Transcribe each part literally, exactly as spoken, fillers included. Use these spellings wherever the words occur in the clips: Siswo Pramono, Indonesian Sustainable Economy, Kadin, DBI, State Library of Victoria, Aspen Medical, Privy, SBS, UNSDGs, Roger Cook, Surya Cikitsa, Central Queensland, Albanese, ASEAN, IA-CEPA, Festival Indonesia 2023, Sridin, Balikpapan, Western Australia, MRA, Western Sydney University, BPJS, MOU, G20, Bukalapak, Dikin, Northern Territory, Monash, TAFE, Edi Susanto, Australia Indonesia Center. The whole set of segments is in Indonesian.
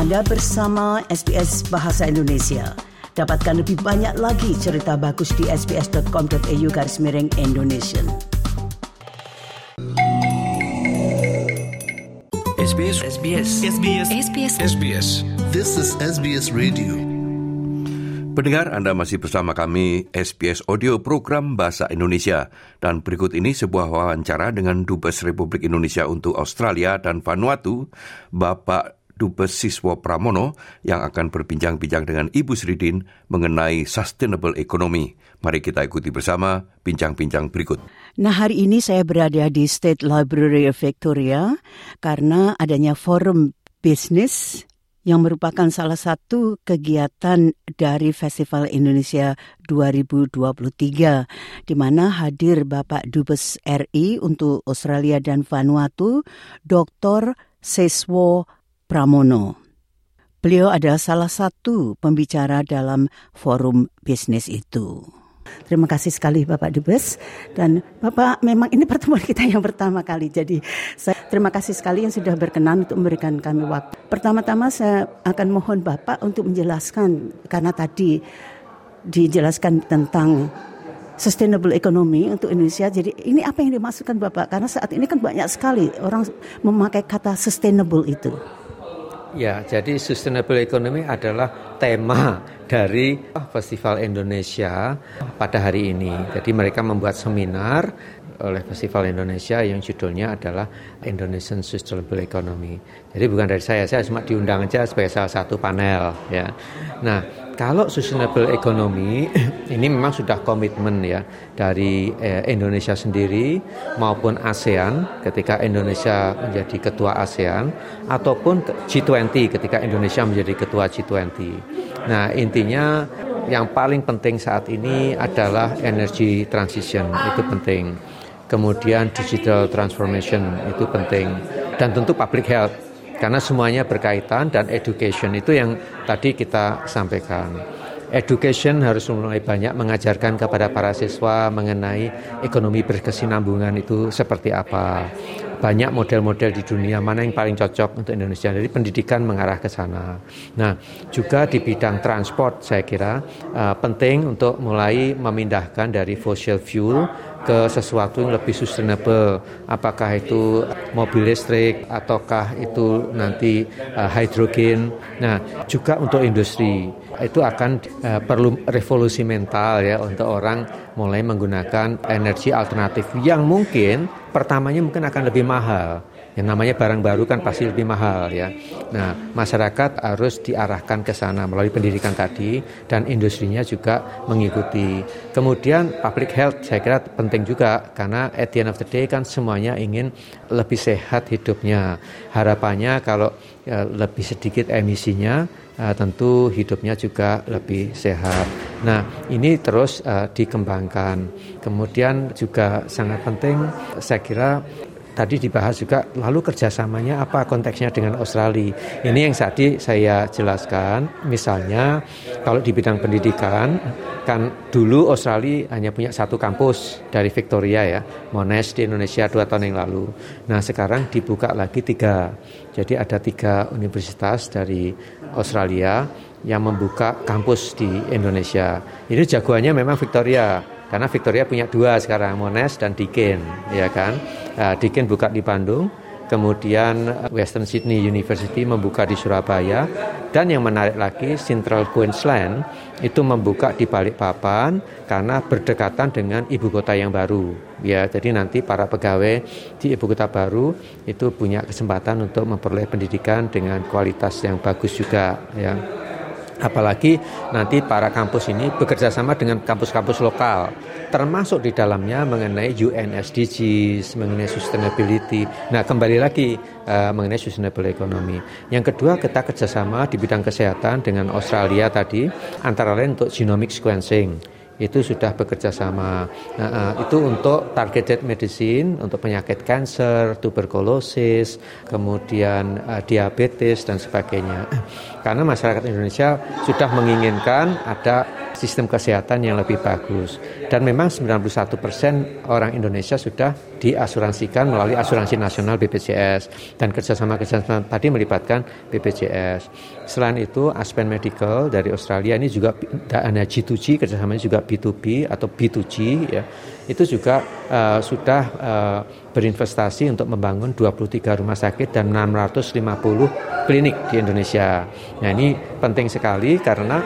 Anda bersama S B S Bahasa Indonesia. Dapatkan lebih banyak lagi cerita bagus di sbs.com.au garis miring Indonesian. SBS SBS SBS SBS SBS This is S B S Radio. Pendengar, Anda masih bersama kami S B S Audio Program Bahasa Indonesia. Dan berikut ini sebuah wawancara dengan Dubes Republik Indonesia untuk Australia dan Vanuatu, Bapak Dubes Siswo Pramono, yang akan berbincang-bincang dengan Ibu Sridin mengenai Sustainable Economy. Mari kita ikuti bersama bincang-bincang berikut. Nah, hari ini saya berada di State Library of Victoria karena adanya forum bisnis yang merupakan salah satu kegiatan dari Festival Indonesia dua ribu dua puluh tiga, di mana hadir Bapak Dubes R I untuk Australia dan Vanuatu, Doktor Siswo Pramono. Beliau adalah salah satu pembicara dalam forum bisnis itu. Terima kasih sekali Bapak Dubes, dan Bapak memang ini pertemuan kita yang pertama kali, jadi saya terima kasih sekali yang sudah berkenan untuk memberikan kami waktu. Pertama-tama saya akan mohon Bapak untuk menjelaskan, karena tadi dijelaskan tentang sustainable economy untuk Indonesia, jadi ini apa yang dimaksudkan Bapak, karena saat ini kan banyak sekali orang memakai kata sustainable itu. Ya, jadi sustainable economy adalah tema dari Festival Indonesia pada hari ini. Jadi mereka membuat seminar oleh Festival Indonesia yang judulnya adalah Indonesian Sustainable Economy. Jadi bukan dari saya, saya cuma diundang aja sebagai salah satu panel. Ya. Nah, kalau sustainable economy ini memang sudah komitmen ya dari eh, Indonesia sendiri maupun ASEAN ketika Indonesia menjadi ketua ASEAN, ataupun G dua puluh ketika Indonesia menjadi ketua G dua puluh. Nah, intinya yang paling penting saat ini adalah energy transition, itu penting. Kemudian digital transformation, itu penting. Dan tentu public health, karena semuanya berkaitan, dan education itu yang tadi kita sampaikan. Education harus mulai banyak mengajarkan kepada para siswa mengenai ekonomi berkesinambungan itu seperti apa. Banyak model-model di dunia, mana yang paling cocok untuk Indonesia. Jadi pendidikan mengarah ke sana. Nah, juga di bidang transport saya kira uh, penting untuk mulai memindahkan dari fossil fuel ke sesuatu yang lebih sustainable, apakah itu mobil listrik ataukah itu nanti uh, hidrogen. Nah, juga untuk industri itu akan uh, perlu revolusi mental ya untuk orang mulai menggunakan energi alternatif yang mungkin pertamanya mungkin akan lebih mahal. Yang namanya barang baru kan pasti lebih mahal ya. Nah, masyarakat harus diarahkan ke sana melalui pendidikan tadi, dan industrinya juga mengikuti. Kemudian public health saya kira penting juga, karena at the end of the day kan semuanya ingin lebih sehat hidupnya. Harapannya kalau ya, lebih sedikit emisinya, Uh, tentu hidupnya juga lebih sehat. Nah, ini terus uh, dikembangkan. Kemudian juga sangat penting, saya kira tadi dibahas juga, lalu kerjasamanya apa konteksnya dengan Australia. Ini yang tadi saya jelaskan, misalnya kalau di bidang pendidikan, kan dulu Australia hanya punya satu kampus dari Victoria ya, Monash di Indonesia dua tahun yang lalu. Nah, sekarang dibuka lagi tiga. Jadi ada tiga universitas dari Australia yang membuka kampus di Indonesia. Ini jagoannya memang Victoria, karena Victoria punya dua sekarang, Monash dan Dikin, ya kan? Uh, Dikin buka di Bandung, kemudian Western Sydney University membuka di Surabaya, dan yang menarik lagi Central Queensland itu membuka di Balikpapan karena berdekatan dengan ibu kota yang baru. Ya, jadi nanti para pegawai di ibu kota baru itu punya kesempatan untuk memperoleh pendidikan dengan kualitas yang bagus juga ya. Apalagi nanti para kampus ini bekerja sama dengan kampus-kampus lokal, termasuk di dalamnya mengenai U N S D Gs, mengenai sustainability. Nah, kembali lagi uh, mengenai sustainable economy. Yang kedua, kita kerjasama di bidang kesehatan dengan Australia tadi, antara lain untuk genomic sequencing. Itu sudah bekerja sama. Nah, itu untuk targeted medicine, untuk penyakit kanker, tuberkulosis, kemudian uh, diabetes dan sebagainya. Karena masyarakat Indonesia sudah menginginkan ada sistem kesehatan yang lebih bagus. Dan memang sembilan puluh satu persen orang Indonesia sudah diasuransikan melalui asuransi nasional B P J S, dan kerjasama-kerjasama tadi melibatkan B P J S. Selain itu, Aspen Medical dari Australia ini juga ada G dua G, kerjasamanya juga B dua B atau B dua G ya. Itu juga uh, sudah uh, berinvestasi untuk membangun dua puluh tiga rumah sakit dan enam ratus lima puluh klinik di Indonesia. Nah, ini penting sekali karena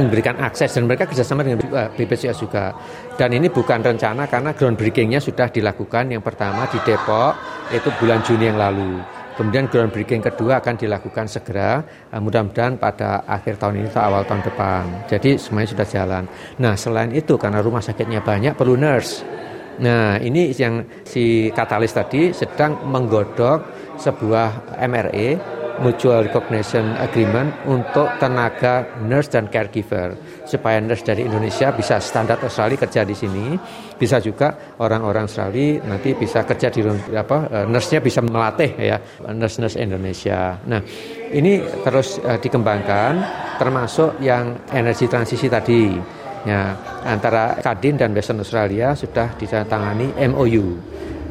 memberikan akses, dan mereka kerjasama dengan B P J S juga. Dan ini bukan rencana karena groundbreaking-nya sudah dilakukan yang pertama di Depok itu bulan Juni yang lalu. Kemudian groundbreaking kedua akan dilakukan segera, mudah-mudahan pada akhir tahun ini atau awal tahun depan. Jadi semuanya sudah jalan. Nah, selain itu karena rumah sakitnya banyak perlu nurse. Nah, ini yang si katalis tadi sedang menggodok sebuah M R A, Mutual Recognition Agreement, untuk tenaga nurse dan caregiver, supaya nurse dari Indonesia bisa standar Australia kerja di sini, bisa juga orang-orang Australia nanti bisa kerja di apa nurse-nya bisa melatih ya nurse-nurse Indonesia. Nah, ini terus uh, dikembangkan, termasuk yang energi transisi tadi. Ya, antara Kadin dan Western Australia sudah ditandatangani M O U.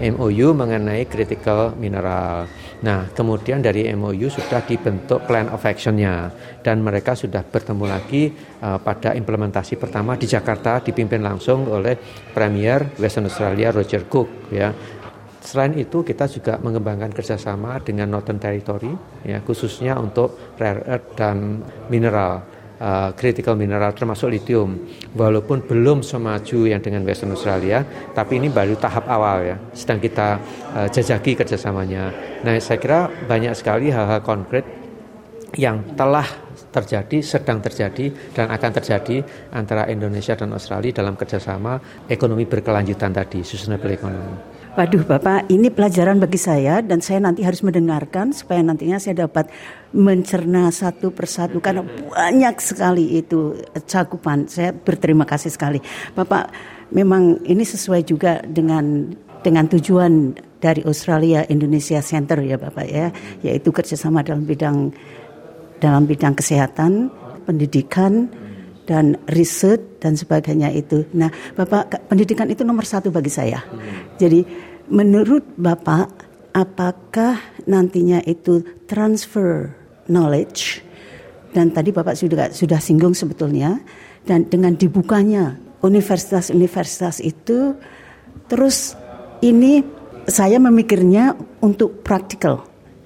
M O U mengenai critical mineral. Nah, kemudian dari M O U sudah dibentuk plan of action-nya, dan mereka sudah bertemu lagi uh, pada implementasi pertama di Jakarta, dipimpin langsung oleh Premier Western Australia Roger Cook ya. Selain itu kita juga mengembangkan kerjasama dengan Northern Territory ya, khususnya untuk rare earth dan mineral. Uh, critical mineral termasuk lithium, walaupun belum semaju yang dengan Western Australia, tapi ini baru tahap awal ya, sedang kita uh, jajaki kerjasamanya. Nah, saya kira banyak sekali hal-hal konkret yang telah terjadi, sedang terjadi, dan akan terjadi antara Indonesia dan Australia dalam kerjasama ekonomi berkelanjutan tadi, sustainable economy. Waduh Bapak, ini pelajaran bagi saya, dan saya nanti harus mendengarkan supaya nantinya saya dapat mencerna satu persatu karena banyak sekali itu cakupan. Saya berterima kasih sekali. Bapak, memang ini sesuai juga dengan dengan tujuan dari Australia Indonesia Center ya Bapak ya, yaitu kerjasama dalam bidang dalam bidang kesehatan, pendidikan, dan riset dan sebagainya itu. Nah, Bapak, pendidikan itu nomor satu bagi saya. Jadi menurut Bapak, apakah nantinya itu transfer knowledge? Dan tadi Bapak sudah sudah singgung sebetulnya. Dan dengan dibukanya universitas-universitas itu, terus ini saya memikirnya untuk praktikal.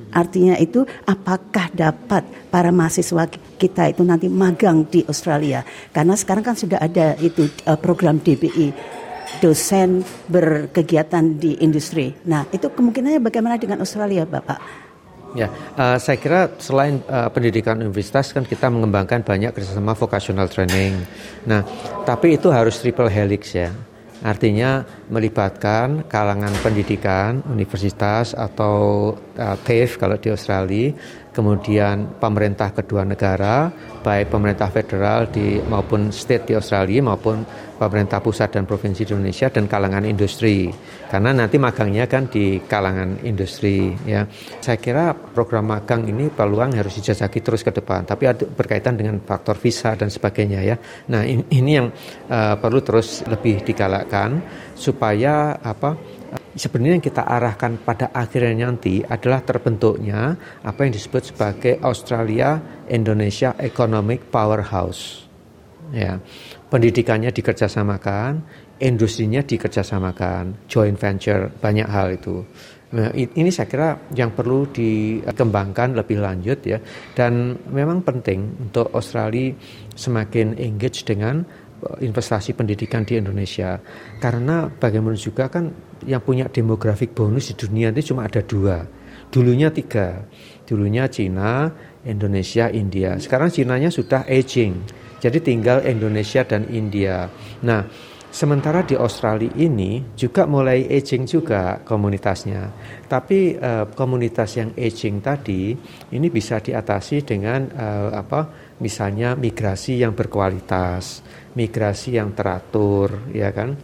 Artinya itu apakah dapat para mahasiswa kita itu nanti magang di Australia? Karena sekarang kan sudah ada itu program D B I, dosen berkegiatan di industri. Nah, itu kemungkinannya bagaimana dengan Australia, Bapak? Ya, uh, saya kira selain uh, pendidikan universitas kan kita mengembangkan banyak kerjasama vocational training. Nah, tapi itu harus triple helix ya. Artinya melibatkan kalangan pendidikan, universitas atau uh, TAFE kalau di Australia, kemudian pemerintah kedua negara, baik pemerintah federal di maupun state di Australia maupun pemerintah pusat dan provinsi di Indonesia, dan kalangan industri. Karena nanti magangnya kan di kalangan industri ya. Saya kira program magang ini peluang harus dijajaki terus ke depan, tapi ada berkaitan dengan faktor visa dan sebagainya ya. Nah, ini yang uh, perlu terus lebih digalakkan supaya apa? Sebenarnya yang kita arahkan pada akhirnya nanti adalah terbentuknya apa yang disebut sebagai Australia Indonesia Economic Powerhouse. Ya, pendidikannya dikerjasamakan, industrinya dikerjasamakan, joint venture, banyak hal itu. Nah, ini saya kira yang perlu dikembangkan lebih lanjut ya. Dan memang penting untuk Australia semakin engage dengan investasi pendidikan di Indonesia, karena bagaimana juga kan yang punya demografik bonus di dunia itu cuma ada dua, dulunya tiga, dulunya Cina, Indonesia, India. Sekarang Cinanya sudah aging, jadi tinggal Indonesia dan India. Nah, sementara di Australia ini juga mulai aging juga komunitasnya. Tapi uh, komunitas yang aging tadi ini bisa diatasi dengan uh, apa? Misalnya migrasi yang berkualitas, migrasi yang teratur, ya kan?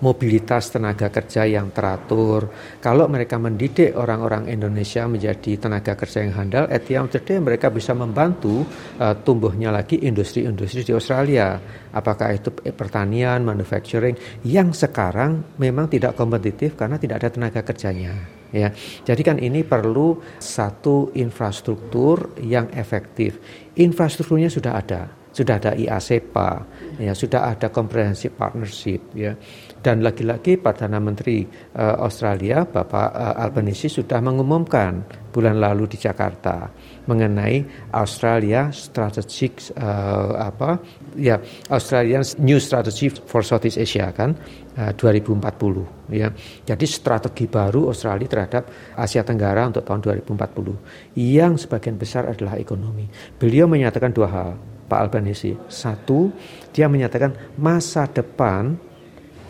mobilitas tenaga kerja yang teratur. Kalau mereka mendidik orang-orang Indonesia menjadi tenaga kerja yang handal, at the end of the day mereka bisa membantu uh, tumbuhnya lagi industri-industri di Australia. Apakah itu pertanian, manufacturing, yang sekarang memang tidak kompetitif karena tidak ada tenaga kerjanya. Ya, jadi kan ini perlu satu infrastruktur yang efektif. Infrastrukturnya sudah ada, sudah ada I A-CEPA, ya, sudah ada comprehensive partnership, ya. Dan lagi-lagi Perdana Menteri uh, Australia Bapak uh, Albanese sudah mengumumkan bulan lalu di Jakarta mengenai Australia strategic uh, apa ya Australian New Strategy for Southeast Asia kan uh, dua ribu empat puluh, ya. Jadi strategi baru Australia terhadap Asia Tenggara untuk tahun dua ribu empat puluh yang sebagian besar adalah ekonomi. Beliau menyatakan dua hal, Pak Albanese. Satu, dia menyatakan masa depan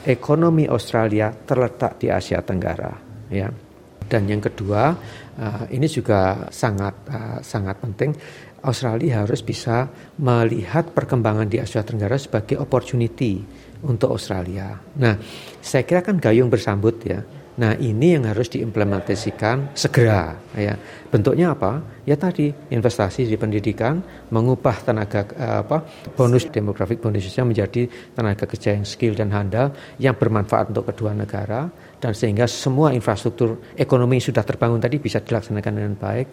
ekonomi Australia terletak di Asia Tenggara, ya. Dan yang kedua, uh, ini juga sangat uh, sangat penting. Australia harus bisa melihat perkembangan di Asia Tenggara sebagai opportunity untuk Australia. Nah, saya kira kan gayung bersambut, ya. Nah, ini yang harus diimplementasikan segera, ya. Bentuknya apa? Ya tadi, investasi di pendidikan, mengubah tenaga apa bonus demografik bonusnya menjadi tenaga kerja yang skill dan handal yang bermanfaat untuk kedua negara, dan sehingga semua infrastruktur ekonomi yang sudah terbangun tadi bisa dilaksanakan dengan baik.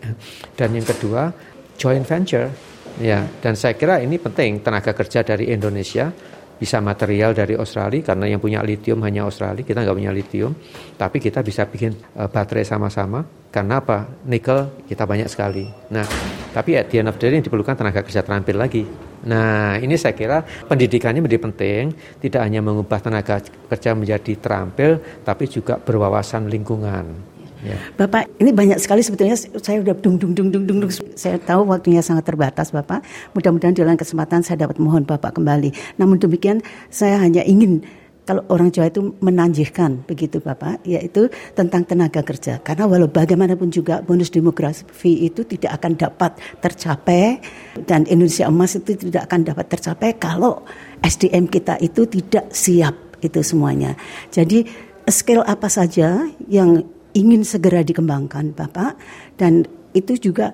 Dan yang kedua, joint venture, ya. Dan saya kira ini penting, tenaga kerja dari Indonesia bisa material dari Australia, karena yang punya litium hanya Australia, kita nggak punya litium, tapi kita bisa bikin uh, baterai sama-sama, karena apa? Nikel kita banyak sekali. Nah, tapi at the end of the day diperlukan tenaga kerja terampil lagi. Nah, ini saya kira pendidikannya menjadi penting, tidak hanya mengubah tenaga kerja menjadi terampil, tapi juga berwawasan lingkungan. Ya. Bapak, ini banyak sekali sebetulnya, saya udah dung dung dung dung dung. Saya tahu waktunya sangat terbatas, Bapak. Mudah-mudahan di lain kesempatan saya dapat mohon Bapak kembali. Namun demikian, saya hanya ingin, kalau orang Jawa itu menanjihkan, begitu Bapak, yaitu tentang tenaga kerja. Karena walau bagaimanapun juga bonus demografi itu tidak akan dapat tercapai, dan Indonesia emas itu tidak akan dapat tercapai kalau S D M kita itu tidak siap itu semuanya. Jadi skill apa saja yang ingin segera dikembangkan, Bapak, dan itu juga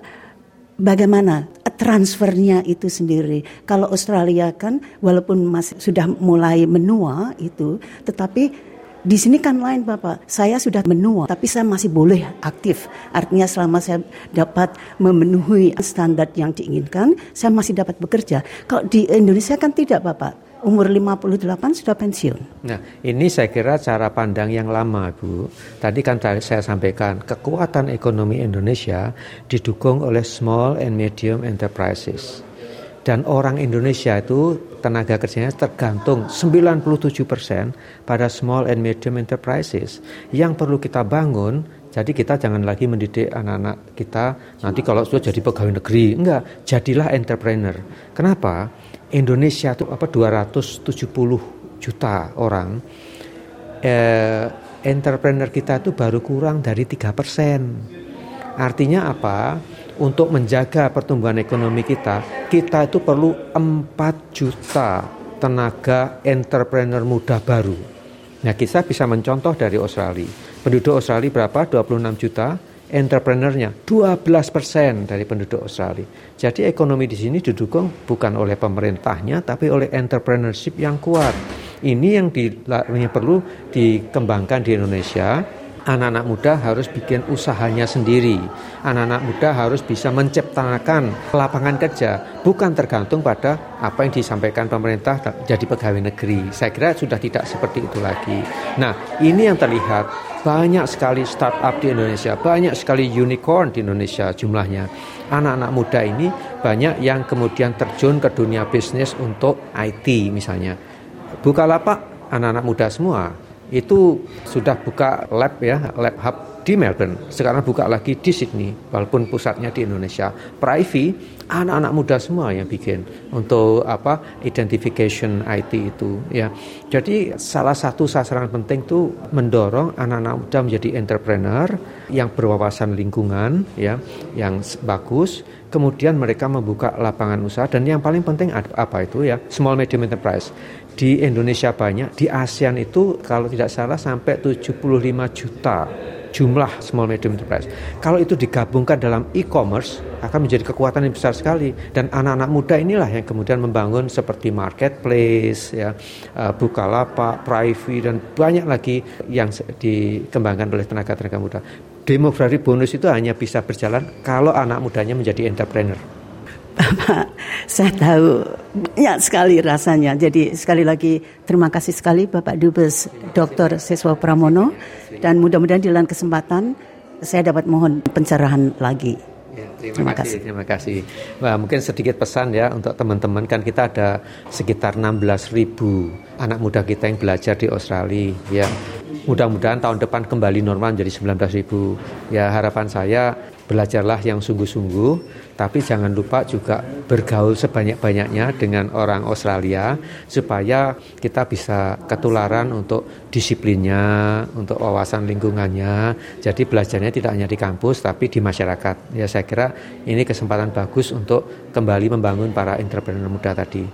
bagaimana transfernya itu sendiri. Kalau Australia kan walaupun masih sudah mulai menua itu, tetapi di sini kan lain, Bapak. Saya sudah menua, tapi saya masih boleh aktif. Artinya selama saya dapat memenuhi standar yang diinginkan, saya masih dapat bekerja. Kalau di Indonesia kan tidak, Bapak. Umur lima puluh delapan sudah pensiun. Nah, ini saya kira cara pandang yang lama, Bu. Tadi kan saya sampaikan, kekuatan ekonomi Indonesia didukung oleh small and medium enterprises. Dan orang Indonesia itu tenaga kerjanya tergantung sembilan puluh tujuh persen pada small and medium enterprises. Yang perlu kita bangun, jadi kita jangan lagi mendidik anak-anak kita nanti kalau sudah jadi pegawai negeri. Enggak, jadilah entrepreneur. Kenapa? Indonesia itu apa dua ratus tujuh puluh juta orang, eh, entrepreneur kita itu baru kurang dari tiga persen. Artinya apa? Untuk menjaga pertumbuhan ekonomi kita, kita itu perlu empat juta tenaga entrepreneur muda baru. Nah, kita bisa mencontoh dari Australia. Penduduk Australia berapa? dua puluh enam juta. Entrepreneurnya dua belas persen dari penduduk Australia. Jadi ekonomi di sini didukung bukan oleh pemerintahnya, tapi oleh entrepreneurship yang kuat. Ini yang, di, yang perlu dikembangkan di Indonesia. Anak-anak muda harus bikin usahanya sendiri. Anak-anak muda harus bisa menciptakan lapangan kerja, bukan tergantung pada apa yang disampaikan pemerintah jadi pegawai negeri. Saya kira sudah tidak seperti itu lagi. Nah, ini yang terlihat, banyak sekali startup di Indonesia, banyak sekali unicorn di Indonesia jumlahnya. Anak-anak muda ini banyak yang kemudian terjun ke dunia bisnis untuk I T misalnya. Bukalapak, anak-anak muda semua. Itu sudah buka lab, ya, lab hub di Melbourne. Sekarang buka lagi di Sydney, walaupun pusatnya di Indonesia. Privy, anak-anak muda semua yang bikin untuk apa identification I T itu, ya. Jadi salah satu sasaran penting itu mendorong anak-anak muda menjadi entrepreneur yang berwawasan lingkungan, ya, yang bagus, kemudian mereka membuka lapangan usaha. Dan yang paling penting apa itu ya, small medium enterprise. Di Indonesia banyak, di ASEAN itu kalau tidak salah sampai tujuh puluh lima juta jumlah small medium enterprise. Kalau itu digabungkan dalam e-commerce akan menjadi kekuatan yang besar sekali. Dan anak-anak muda inilah yang kemudian membangun seperti marketplace, ya, Bukalapak, Privy, dan banyak lagi yang dikembangkan oleh tenaga-tenaga muda. Demografi bonus itu hanya bisa berjalan kalau anak mudanya menjadi entrepreneur. Bapak, saya tahu banyak sekali rasanya. Jadi sekali lagi terima kasih sekali Bapak Dubes Doktor Siswo Pramono. Dan mudah-mudahan di lain kesempatan saya dapat mohon pencerahan lagi. Ya, terima, terima kasih, kasih. Terima kasih. Wah, mungkin sedikit pesan ya untuk teman-teman, kan kita ada sekitar enam belas ribu anak muda kita yang belajar di Australia ya. Mudah-mudahan tahun depan kembali normal menjadi sembilan belas ribu. Ya, harapan saya belajarlah yang sungguh-sungguh, tapi jangan lupa juga bergaul sebanyak-banyaknya dengan orang Australia supaya kita bisa ketularan untuk disiplinnya, untuk wawasan lingkungannya. Jadi belajarnya tidak hanya di kampus tapi di masyarakat. Ya, saya kira ini kesempatan bagus untuk kembali membangun para entrepreneur muda tadi.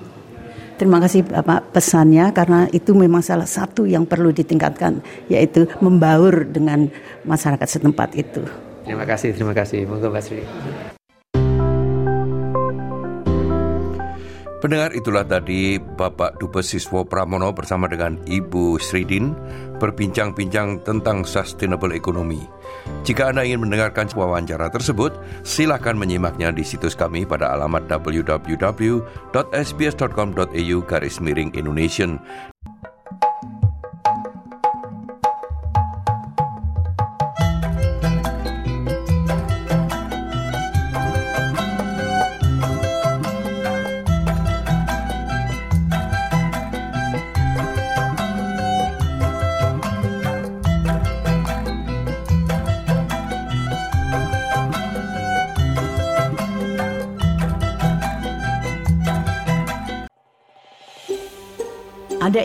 Terima kasih Bapak pesannya, karena itu memang salah satu yang perlu ditingkatkan, yaitu membaur dengan masyarakat setempat itu. Terima kasih, terima kasih. Monggo Mbak Sri. Pendengar, itulah tadi Bapak Dubes Siswo Pramono bersama dengan Ibu Sridin berbincang-bincang tentang sustainable economy. Jika Anda ingin mendengarkan wawancara tersebut, silakan menyimaknya di situs kami pada alamat double-u double-u double-u dot s b s dot com dot a u garis miring Indonesian. Anda